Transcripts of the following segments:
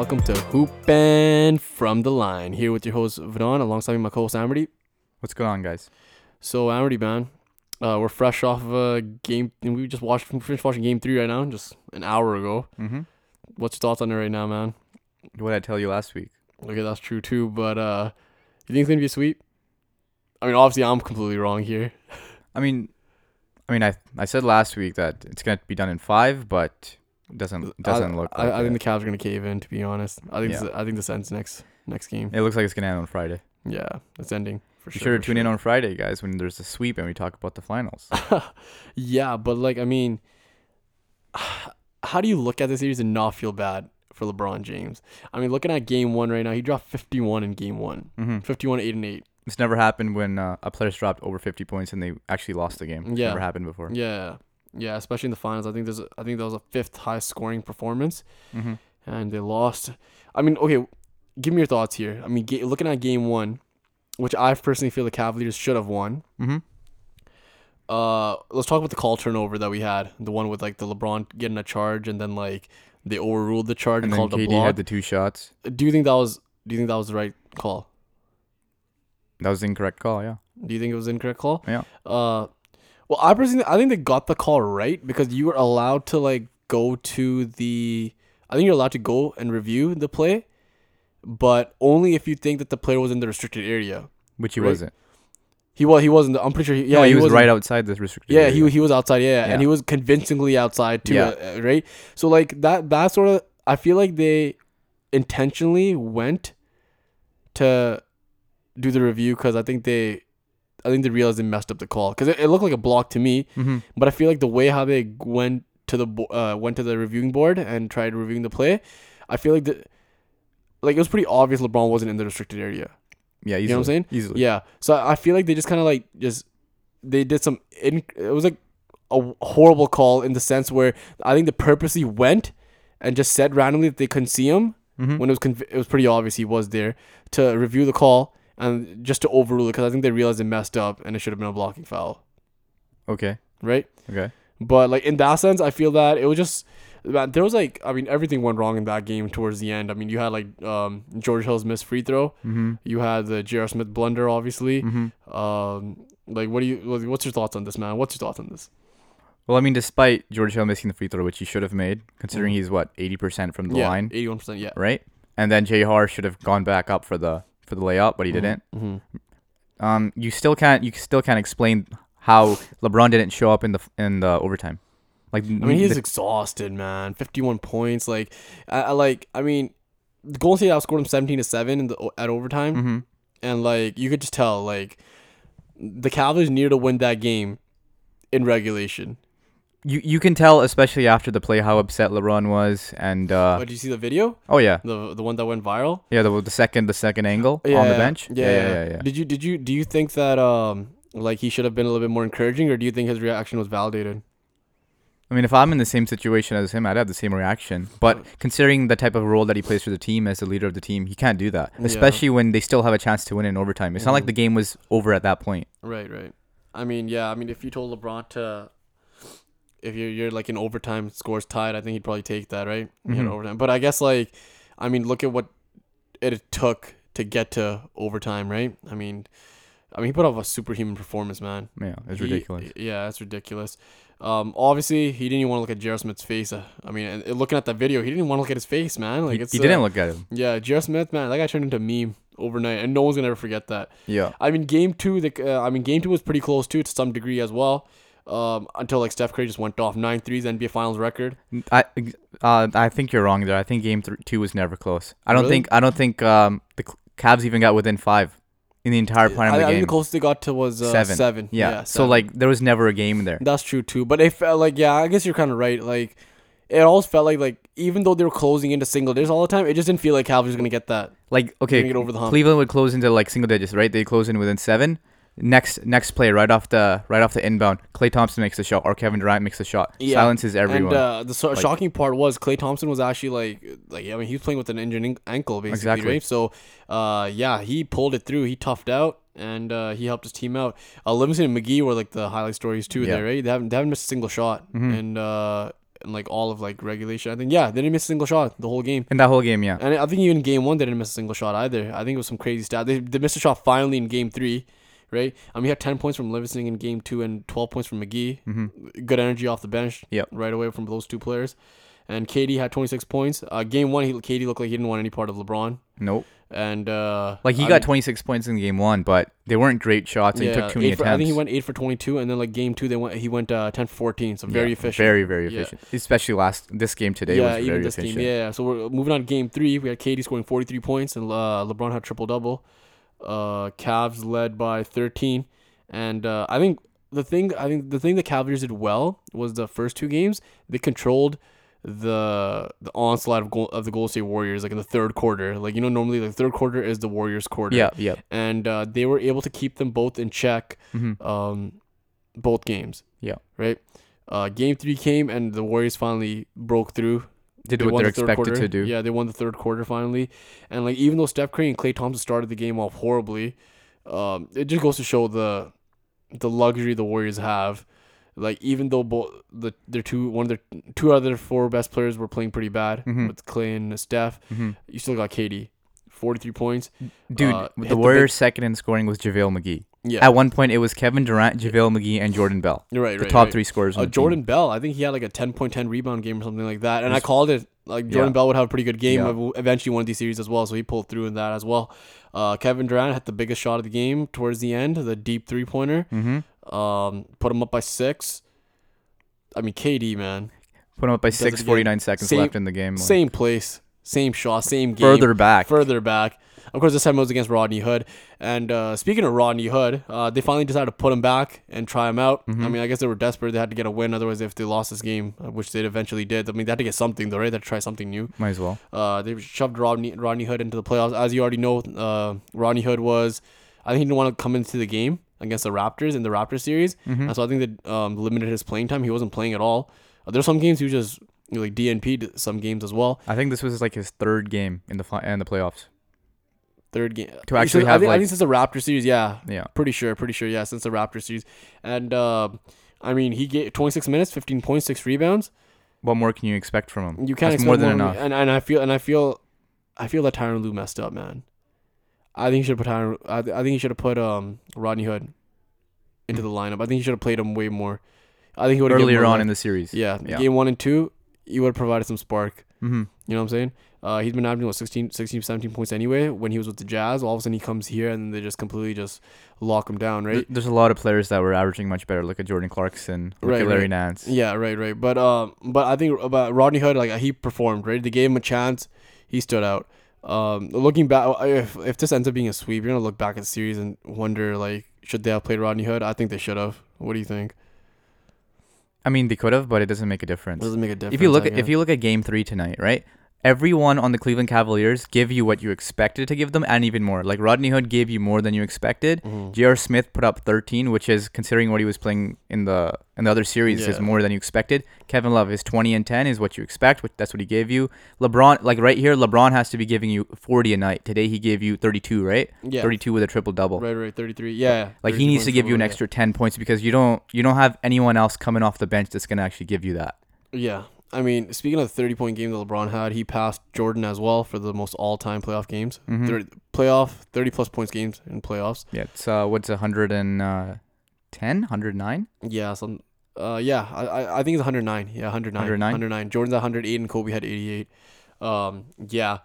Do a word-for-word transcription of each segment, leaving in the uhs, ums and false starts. welcome to Hoopin' From the Line. Here with your host, Vidon, alongside my co-host, Amity. What's going on, guys? So, Amity, man, uh, we're fresh off of a game, and we just watched, we finished watching Game three right now, just an hour ago. Mm-hmm. What's your thoughts on it right now, man? What did I tell you last week? Okay, that's true, too, but uh, you think it's going to be a sweep? I mean, obviously, I'm completely wrong here. I mean, I mean, I I said last week that it's going to be done in five, but... Doesn't doesn't I, look. Like I, I think the Cavs are gonna cave in. To be honest, I think yeah. this, I think this ends next next game. It looks like it's gonna end on Friday. Yeah, it's ending for sure. Be sure to tune sure. in on Friday, guys, when there's a sweep and we talk about the finals. Yeah, but like I mean, how do you look at this series and not feel bad for LeBron James? I mean, looking at Game One right now, he dropped fifty-one in Game One, mm-hmm. fifty-one, eight and eight. It's never happened when uh, a player's dropped over fifty points and they actually lost the game. It's yeah, never happened before. Yeah. Yeah, especially in the finals. I think there's, a, I think that was a fifth highest scoring performance, mm-hmm. and they lost. I mean, okay, give me your thoughts here. I mean, ga- looking at game one, which I personally feel the Cavaliers should have won. Mm-hmm. Uh, let's talk about the call turnover that we had. The one with like the LeBron getting a charge, and then like they overruled the charge and, and called K D a block. K D had the two shots. Do you think that was? Do you think that was the right call? That was the incorrect call. Yeah. Do you think it was the incorrect call? Yeah. Uh. Well, I personally, I think they got the call right because you were allowed to like go to the. I think you're allowed to go and review the play, but only if you think that the player was in the restricted area. Which he right? wasn't. He was. He wasn't. I'm pretty sure. He, yeah, no, he, he was right outside the restricted. Yeah, area. he he was outside. Yeah, yeah, and he was convincingly outside too. Yeah. Uh, right. So like that that sort of I feel like they intentionally went to do the review because I think they. I think they realized they messed up the call because it, it looked like a block to me. Mm-hmm. But I feel like the way how they went to the bo- uh, went to the reviewing board and tried reviewing the play, I feel like the like it was pretty obvious LeBron wasn't in the restricted area. Yeah, easily. You know what I'm saying? Easily. Yeah. So I feel like they just kind of like just they did some. In- it was like a horrible call in the sense where I think they purposely went and just said randomly that they couldn't see him mm-hmm. when it was conv- it was pretty obvious he was there to review the call. And just to overrule it, because I think they realized they messed up and it should have been a blocking foul. Okay. Right? Okay. But, like, in that sense, I feel that it was just... There was, like... I mean, everything went wrong in that game towards the end. I mean, you had, like, um, George Hill's missed free throw. Mm-hmm. You had the J R. Smith blunder, obviously. Mm-hmm. Um, like, what do you... What's your thoughts on this, man? What's your thoughts on this? Well, I mean, despite George Hill missing the free throw, which he should have made, considering mm-hmm. he's, what, eighty percent from the yeah, line? Yeah, eighty-one percent, yeah. Right? And then J R should have gone back up for the... for the layup, but he mm-hmm. didn't. Mm-hmm. Um, you still can't. You still can't explain how LeBron didn't show up in the in the overtime. Like, I mean, he's the, exhausted, man. Fifty-one points. Like, I, I like. I mean, the Golden State outscored him seventeen to seven in the at overtime, mm-hmm. and like you could just tell, like, the Cavaliers needed to win that game in regulation. You you can tell, especially after the play, how upset LeBron was, and. Uh, oh, did you see the video? Oh yeah, the the one that went viral. Yeah, the the second the second angle yeah, on the bench. Yeah yeah, yeah, yeah, yeah, yeah. Did you did you do you think that um like he should have been a little bit more encouraging, or do you think his reaction was validated? I mean, if I'm in the same situation as him, I'd have the same reaction. But considering the type of role that he plays for the team as the leader of the team, he can't do that, especially yeah. when they still have a chance to win in overtime. It's mm-hmm. not like the game was over at that point. Right, right. I mean, yeah. I mean, if you told LeBron to. If you're, you're like in overtime, scores tied, I think he'd probably take that, right? Mm-hmm. You know, overtime. But I guess, like, I mean, look at what it took to get to overtime, right? I mean, I mean, he put off a superhuman performance, man. Yeah, it's he, ridiculous. Yeah, it's ridiculous. Um, obviously, he didn't even want to look at J R. Smith's face. Uh, I mean, and, and looking at that video, he didn't want to look at his face, man. Like, it's, he didn't uh, look at him. Yeah, J R. Smith, man, that guy turned into a meme overnight, and no one's gonna ever forget that. Yeah. I mean, game two, the uh, I mean, game two was pretty close too, to some degree as well. Um, until like Steph Curry just went off nine threes, N B A Finals record. I uh, I think you're wrong there. I think Game th- Two was never close. I don't really? think I don't think um the Cavs even got within five in the entire plan of I, the I game. I think the closest they got to was uh, seven. Seven. Yeah. yeah seven. So like there was never a game there. That's true too. But it felt like yeah, I guess you're kind of right. Like it always felt like like even though they were closing into single digits all the time, it just didn't feel like Cavs was gonna get that. Like okay, get over the hump. Cleveland would close into like single digits, right? They close in within seven. Next next play, right off the right off the inbound, Klay Thompson makes a shot, or Kevin Durant makes a shot. Yeah. Silences everyone. And uh, the so- like, shocking part was Klay Thompson was actually like, like I mean, he was playing with an injured ankle, basically. Exactly. Right? So, uh, yeah, he pulled it through. He toughed out, and uh, he helped his team out. Uh, Livingston and McGee were like the highlight stories too. Yeah. There, right? They haven't they haven't missed a single shot, mm-hmm. and uh, in like all of like regulation. I think yeah, they didn't miss a single shot the whole game. In that whole game, yeah. And I think even game one they didn't miss a single shot either. I think it was some crazy stat. They, they missed a shot finally in game three, right? And we had ten points from Livingston in game two and twelve points from McGee. Mm-hmm. Good energy off the bench. Yep. Right away from those two players. And K D had twenty-six points. Uh, game one, he, K D looked like he didn't want any part of LeBron. Nope. And uh, like he I got mean, twenty-six points in game one, but they weren't great shots. And yeah, he took too many for, attempts. I think he went eight for twenty-two, and then like game two, they went he went uh, ten for fourteen. So very yeah, efficient. Very very efficient. Yeah. Especially last this game today. Yeah, was very even this efficient. game. Yeah. So we're moving on to game three. We had K D scoring forty-three points, and uh, LeBron had triple double. Uh, Cavs led by thirteen, and uh, I think the thing I think the thing the Cavaliers did well was the first two games they controlled the the onslaught of, goal, of the Golden State Warriors, like in the third quarter. Like, you know, normally the third quarter is the Warriors quarter. Yeah, yeah. And uh, they were able to keep them both in check, mm-hmm. um, both games. Yeah. Right? Uh, game three came and the Warriors finally broke through. Did they what they're the expected quarter. to do. Yeah, they won the third quarter finally. And, like, even though Steph Curry and Klay Thompson started the game off horribly, um, it just goes to show the the luxury the Warriors have. Like, even though both the their two one of their two other four best players were playing pretty bad, mm-hmm. with Klay and Steph, mm-hmm. you still got K D, forty-three points. Dude, uh, the Warriors' the second in scoring was JaVale McGee. Yeah. At one point, it was Kevin Durant, JaVale McGee, and Jordan Bell. You're right, the right. The top right. three scorers. Uh, Jordan team. Bell, I think he had like a ten point ten rebound game or something like that. And was, I called it. Like Jordan yeah. Bell would have a pretty good game. Yeah. Eventually won these series as well, so he pulled through in that as well. Uh, Kevin Durant had the biggest shot of the game towards the end, the deep three pointer. Mm-hmm. Um, put him up by six. I mean, K D, man. Put him up by six, forty-nine seconds same, left in the game. Like. Same place, same shot, same game. Further back. Further back. Of course, this time it was against Rodney Hood. And uh, speaking of Rodney Hood, uh, they finally decided to put him back and try him out. Mm-hmm. I mean, I guess they were desperate. They had to get a win. Otherwise, if they lost this game, which they eventually did, I mean, they had to get something, though, right? They had to try something new. Might as well. Uh, they shoved Rodney, Rodney Hood into the playoffs. As you already know, uh, Rodney Hood was, I think he didn't want to come into the game against the Raptors in the Raptors series. Mm-hmm. And so I think that um, limited his playing time. He wasn't playing at all. Uh, there's some games he was just you know, like D N P'd some games as well. I think this was like his third game in the fi- in the playoffs. Third game to actually should, have I think, like, I think since the Raptors series, yeah, yeah, pretty sure, pretty sure, yeah, since the Raptors series, and uh, I mean he gave twenty-six minutes, fifteen points, six rebounds. What more can you expect from him? You can't That's expect more than more enough. And and I feel and I feel, I feel that Tyronn Lue messed up, man. I think he should put Tyronn, I, I think he should have put um Rodney Hood into mm-hmm. the lineup. I think he should have played him way more. I think he would earlier on in the series. Yeah, yeah, game one and two, he would have provided some spark. Mm-hmm. You know what I'm saying? Uh, he's been averaging what, sixteen, sixteen, seventeen points anyway. When he was with the Jazz, all of a sudden he comes here and they just completely just lock him down, right? There's a lot of players that were averaging much better. Look at Jordan Clarkson, look right, at Larry right. Nance. Yeah, right, right. But um, but I think about Rodney Hood, like he performed, right? They gave him a chance. He stood out. Um, looking back, if if this ends up being a sweep, you're gonna look back at the series and wonder like, should they have played Rodney Hood? I think they should have. What do you think? I mean, they could have, but it doesn't make a difference. It doesn't make a difference. If you look at if you look at Game Three tonight, right? Everyone on the Cleveland Cavaliers give you what you expected to give them and even more. Like Rodney Hood gave you more than you expected. Mm-hmm. J R. Smith put up thirteen, which is considering what he was playing in the in the other series yeah. is more than you expected. Kevin Love is twenty and ten is what you expect, which that's what he gave you. LeBron, like right here, LeBron has to be giving you forty a night. Today he gave you thirty-two, right? Yeah. thirty-two with a triple double. Right, right, thirty-three. Yeah. Like he needs to give you an extra yeah. ten points because you don't you don't have anyone else coming off the bench that's gonna actually give you that. Yeah. I mean, speaking of the thirty-point game that LeBron had, he passed Jordan as well for the most all-time playoff games. Mm-hmm. thirty, playoff, thirty-plus points games in playoffs. Yeah, it's, uh, what's one ten, one oh nine? Yeah, some, uh, yeah, I I think it's one oh nine. Yeah, one oh nine. one oh nine? one oh nine. Jordan's one oh eight and Kobe had eighty-eight. Um, yeah.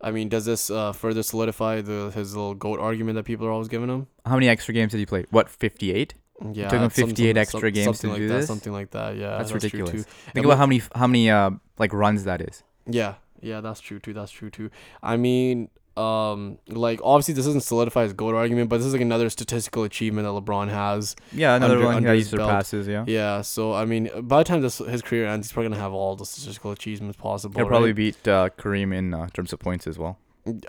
I mean, does this uh, further solidify the his little GOAT argument that people are always giving him? How many extra games did he play? What, fifty-eight? Yeah, it took him fifty-eight extra games to like do that, this. Something like that, yeah. That's, that's ridiculous. True too. Think and about like, how many how many uh, like runs that is. Yeah, yeah, that's true too. That's true too. I mean, um, like obviously this doesn't solidify his GOAT argument, but this is like another statistical achievement that LeBron has. Yeah, another under, one under that he surpasses. Belt. Yeah. Yeah. So I mean, by the time this his career ends, he's probably gonna have all the statistical achievements possible. He'll right? probably beat uh, Kareem in uh, terms of points as well.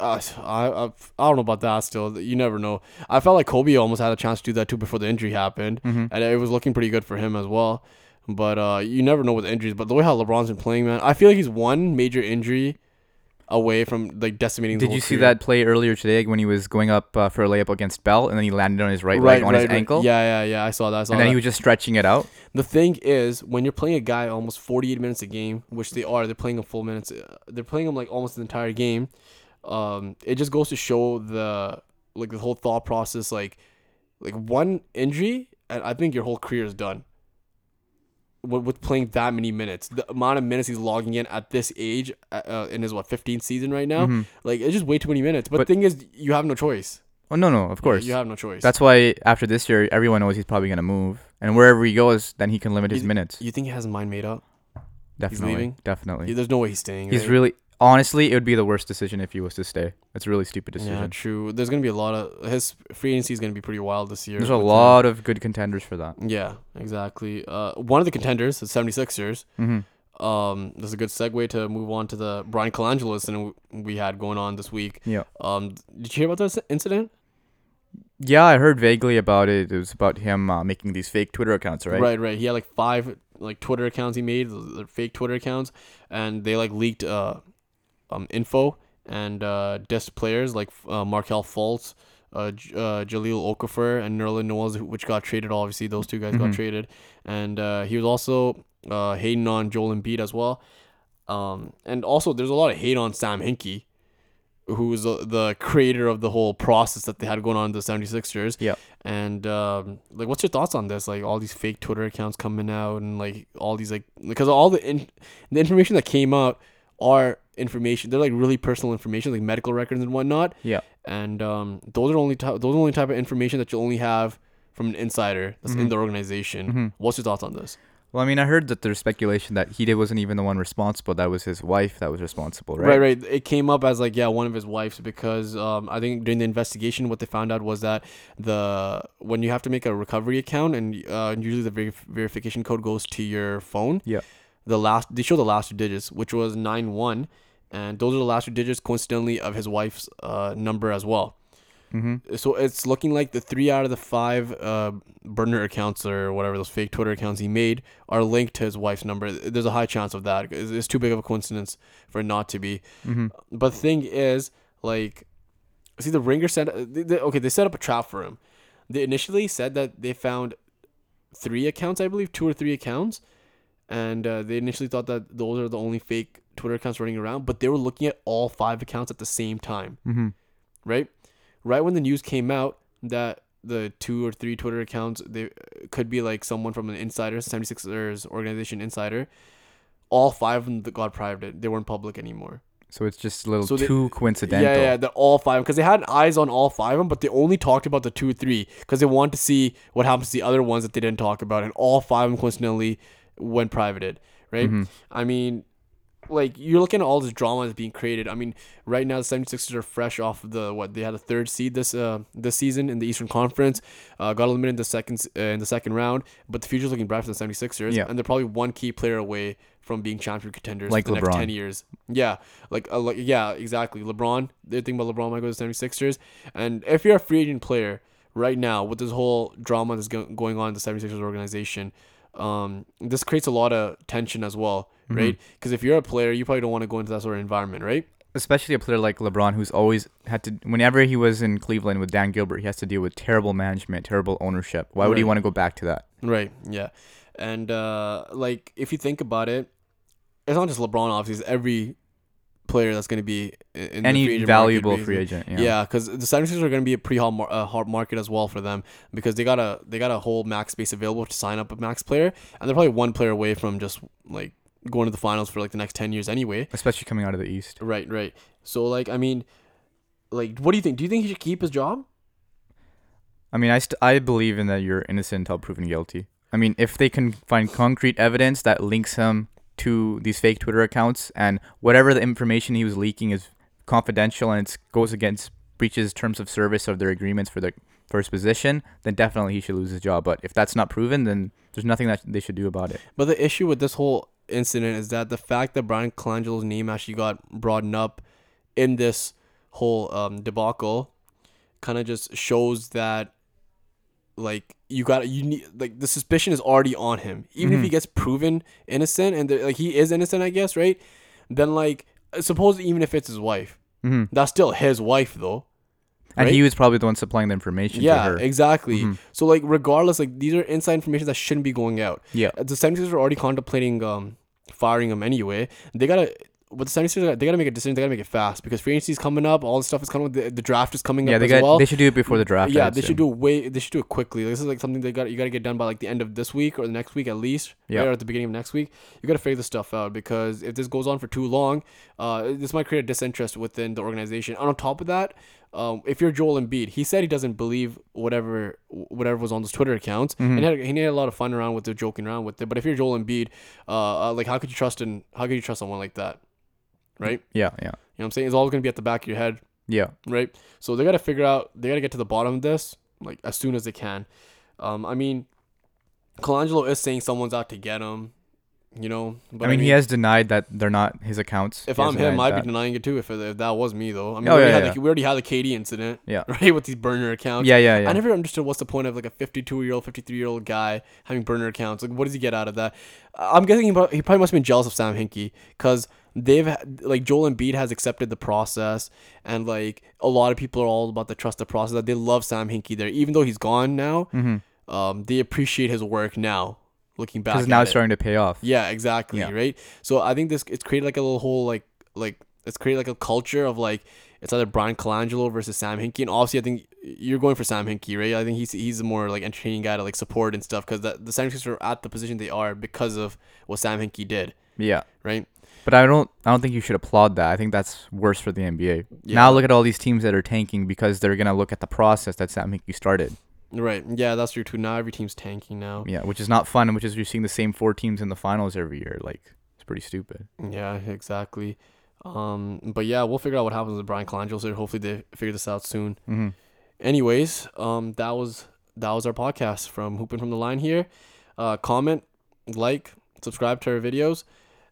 Uh, I, I I don't know about that still. You never know. I felt like Kobe almost had a chance to do that too before the injury happened. Mm-hmm. And it was looking pretty good for him as well. But uh, you never know with injuries. But the way how LeBron's been playing, man, I feel like he's one major injury away from like decimating. Did the whole you see career. That play earlier today when he was going up uh, for a layup against Bell, and then he landed on his right, right leg on right, his right. ankle? Yeah, yeah, yeah. I saw that. I saw and then that. He was just stretching it out. The thing is, when you're playing a guy almost forty-eight minutes a game, which they are, they're playing him full minutes. They're playing him like almost an entire game. Um, it just goes to show the like the whole thought process. Like, like one injury, and I think your whole career is done. With playing that many minutes, the amount of minutes he's logging in at this age, uh, in his what fifteenth season right now, mm-hmm. like it's just way too many minutes. But, but the thing is, you have no choice. Oh no, no, of course you, you have no choice. That's why after this year, everyone knows he's probably gonna move, and wherever he goes, then he can limit he's, his minutes. You think he has his mind made up? Definitely, he's leaving? Definitely. Yeah, there's no way he's staying. He's right? really, honestly, it would be the worst decision if he was to stay. It's a really stupid decision. Yeah, true. There's gonna be a lot of his free agency is gonna be pretty wild this year. There's a lot him. of good contenders for that. Yeah. Exactly. Uh, one of the contenders, the seventy-sixers. Mm-hmm. Um, this is a good segue to move on to the Brian Colangelo incident we had going on this week. Yeah. Um, did you hear about this incident? Yeah, I heard vaguely about it. It was about him uh, making these fake Twitter accounts, right? Right, right. He had like five like Twitter accounts he made, they're fake Twitter accounts, and they like leaked uh, um info and uh, dissed players like uh, Markelle Fultz, Uh, uh, Jahlil Okafor and Nerlens Noel, which got traded. Obviously, those two guys mm-hmm. got traded, and uh, he was also uh, hating on Joel Embiid as well. Um, and also, there's a lot of hate on Sam Hinkie, who is uh, the creator of the whole process that they had going on in the seventy-sixers. Yeah. And um, like, what's your thoughts on this? Like, all these fake Twitter accounts coming out, and like all these like because all the in- the information that came out are information. They're like really personal information, like medical records and whatnot. Yeah. And um, those are only t- those are only type of information that you only have from an insider that's mm-hmm. in the organization. Mm-hmm. What's your thoughts on this? Well, I mean, I heard that there's speculation that he wasn't even the one responsible. That was his wife that was responsible, right? Right, right. It came up as like, yeah, one of his wives because um, I think during the investigation, what they found out was that the when you have to make a recovery account and uh, usually the ver- verification code goes to your phone. Yeah. The last they show the last two digits, which was nine one. And those are the last two digits, coincidentally, of his wife's uh, number as well. Mm-hmm. So it's looking like the three out of the five uh, burner accounts or whatever, those fake Twitter accounts he made, are linked to his wife's number. There's a high chance of that. It's, it's too big of a coincidence for it not to be. Mm-hmm. But the thing is, like, see, the Ringer said, they, they, okay, they set up a trap for him. They initially said that they found three accounts, I believe, two or three accounts. And uh, they initially thought that those are the only fake Twitter accounts running around, but they were looking at all five accounts at the same time, mm-hmm. right? Right when the news came out that the two or three Twitter accounts, they could be like someone from an insider, seventy-sixers organization insider, all five of them got private. They weren't public anymore. So it's just a little so too they, coincidental. Yeah, yeah, they're all five. Because they had eyes on all five of them, but they only talked about the two or three because they wanted to see what happens to the other ones that they didn't talk about. And all five of them coincidentally went privated, right? Mm-hmm. I mean... Like, you're looking at all this drama that's being created. I mean, right now, the seventy-sixers are fresh off of the, what, they had a third seed this uh this season in the Eastern Conference, uh, got eliminated in the second, uh, in the second round, but the future's looking bright for the seventy-sixers, yeah. and they're probably one key player away from being championship contenders like for the LeBron. Next ten years. Yeah, like, uh, like yeah, exactly. LeBron, they think about LeBron might go to the seventy-sixers, and if you're a free agent player right now with this whole drama that's go- going on in the seventy-sixers organization, um, this creates a lot of tension as well. Right? Because if you're a player, you probably don't want to go into that sort of environment, right? Especially a player like LeBron, who's always had to, whenever he was in Cleveland with Dan Gilbert, he has to deal with terrible management, terrible ownership. Why would right. he want to go back to that? Right. Yeah. And uh, like, if you think about it, it's not just LeBron, obviously, it's every player that's going to be in any the free agent valuable market, free agent. Yeah, because yeah, the seventy-sixers are going to be a pretty hot, mar- uh, hot market as well for them because they got a they got a whole max space available to sign up a max player, and they're probably one player away from just like going to the finals for like the next ten years anyway, especially coming out of the East. Right, right. So like, I mean, like, what do you think? Do you think he should keep his job? I mean, I st- I believe in that you're innocent until proven guilty. I mean, if they can find concrete evidence that links him to these fake Twitter accounts and whatever the information he was leaking is confidential and it goes against breaches terms of service of their agreements for the first position, then definitely he should lose his job. But if that's not proven, then there's nothing that they should do about it. But the issue with this whole incident is that the fact that Brian Colangelo's name actually got broadened up in this whole um, debacle kind of just shows that like you got you need like the suspicion is already on him even mm-hmm. if he gets proven innocent and like he is innocent I guess, right? Then like suppose even if it's his wife, mm-hmm. that's still his wife though. And right? He was probably the one supplying the information yeah, to her. Yeah, exactly. Mm-hmm. So, like, regardless, like, these are inside information that shouldn't be going out. Yeah. The 76ers are already contemplating um, firing him anyway. They got to, with the 76ers, they got to make a decision. They got to make it fast because free agency is coming up. All the stuff is coming up. The, the draft is coming yeah, up they as got, well. They should do it before the draft. Yeah, they soon. should do it way, they should do it quickly. Like, this is, like, something they got. you got to get done by, like, the end of this week or the next week at least. Yeah. Right, or at the beginning of next week. You got to figure this stuff out because if this goes on for too long, uh, this might create a disinterest within the organization. And on top of that, Um, if you're Joel Embiid, he said he doesn't believe whatever whatever was on those Twitter accounts, mm-hmm. and he had, he had a lot of fun around with it, joking around with it. But if you're Joel Embiid, uh, uh, like how could you trust in how could you trust someone like that, right? Yeah, yeah. You know what I'm saying? It's always gonna be at the back of your head. Yeah. Right. So they gotta figure out. They gotta get to the bottom of this like as soon as they can. Um, I mean, Colangelo is saying someone's out to get him. You know, but I mean, I mean, he has denied that they're not his accounts. If I'm him, I'd that. be denying it too. If, if that was me, though, I mean, oh, we, already yeah, had yeah. The, we already had the K D incident, yeah, right, with these burner accounts. Yeah, yeah, yeah. I never understood what's the point of like a fifty-two-year-old, fifty-three-year-old guy having burner accounts. Like, what does he get out of that? I'm guessing he probably, he probably must have been jealous of Sam Hinkie because they've like Joel Embiid has accepted the process, and like a lot of people are all about the trust the process. That they love Sam Hinkie there, even though he's gone now. Mm-hmm. Um, they appreciate his work now. Looking back, because now it's starting to pay off. Yeah, exactly. Yeah. Right. So I think this it's created like a little whole like like it's created like a culture of like it's either Brian Colangelo versus Sam Hinkie, and obviously I think you're going for Sam Hinkie, right? I think he's he's the more like entertaining guy to like support and stuff because the the 76ers are at the position they are because of what Sam Hinkie did. Yeah. Right. But I don't I don't think you should applaud that. I think that's worse for the N B A. Yeah. Now look at all these teams that are tanking because they're gonna look at the process that Sam Hinkie started. Right. Yeah, that's true too. Now every team's tanking now. Yeah, which is not fun, and which is you're seeing the same four teams in the finals every year. Like, it's pretty stupid. Yeah, exactly. Um, but yeah, we'll figure out what happens with Brian Colangelo. So hopefully they figure this out soon. Mm-hmm. Anyways, um, that was that was our podcast from Hoopin' from the Line here. Uh, comment, like, subscribe to our videos.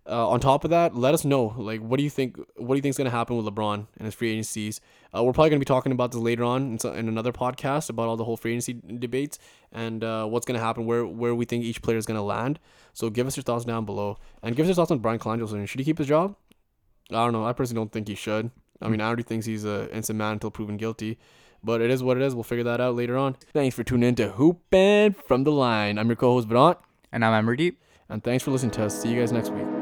Uh, on top of that, let us know like what do you think what do you think is going to happen with LeBron and his free agencies. Uh, we're probably going to be talking about this later on in, so, in another podcast about all the whole free agency debates and uh, what's going to happen where where we think each player is going to land. So give us your thoughts down below and give us your thoughts on Brian Colangelo. Should he keep his job? I don't know. I personally don't think he should. I mean, I already think he's an innocent man until proven guilty. But it is what it is. We'll figure that out later on. Thanks for tuning in to Hoopin' from the Line. I'm your co-host Brant, and I'm Amardeep. And thanks for listening to us. See you guys next week.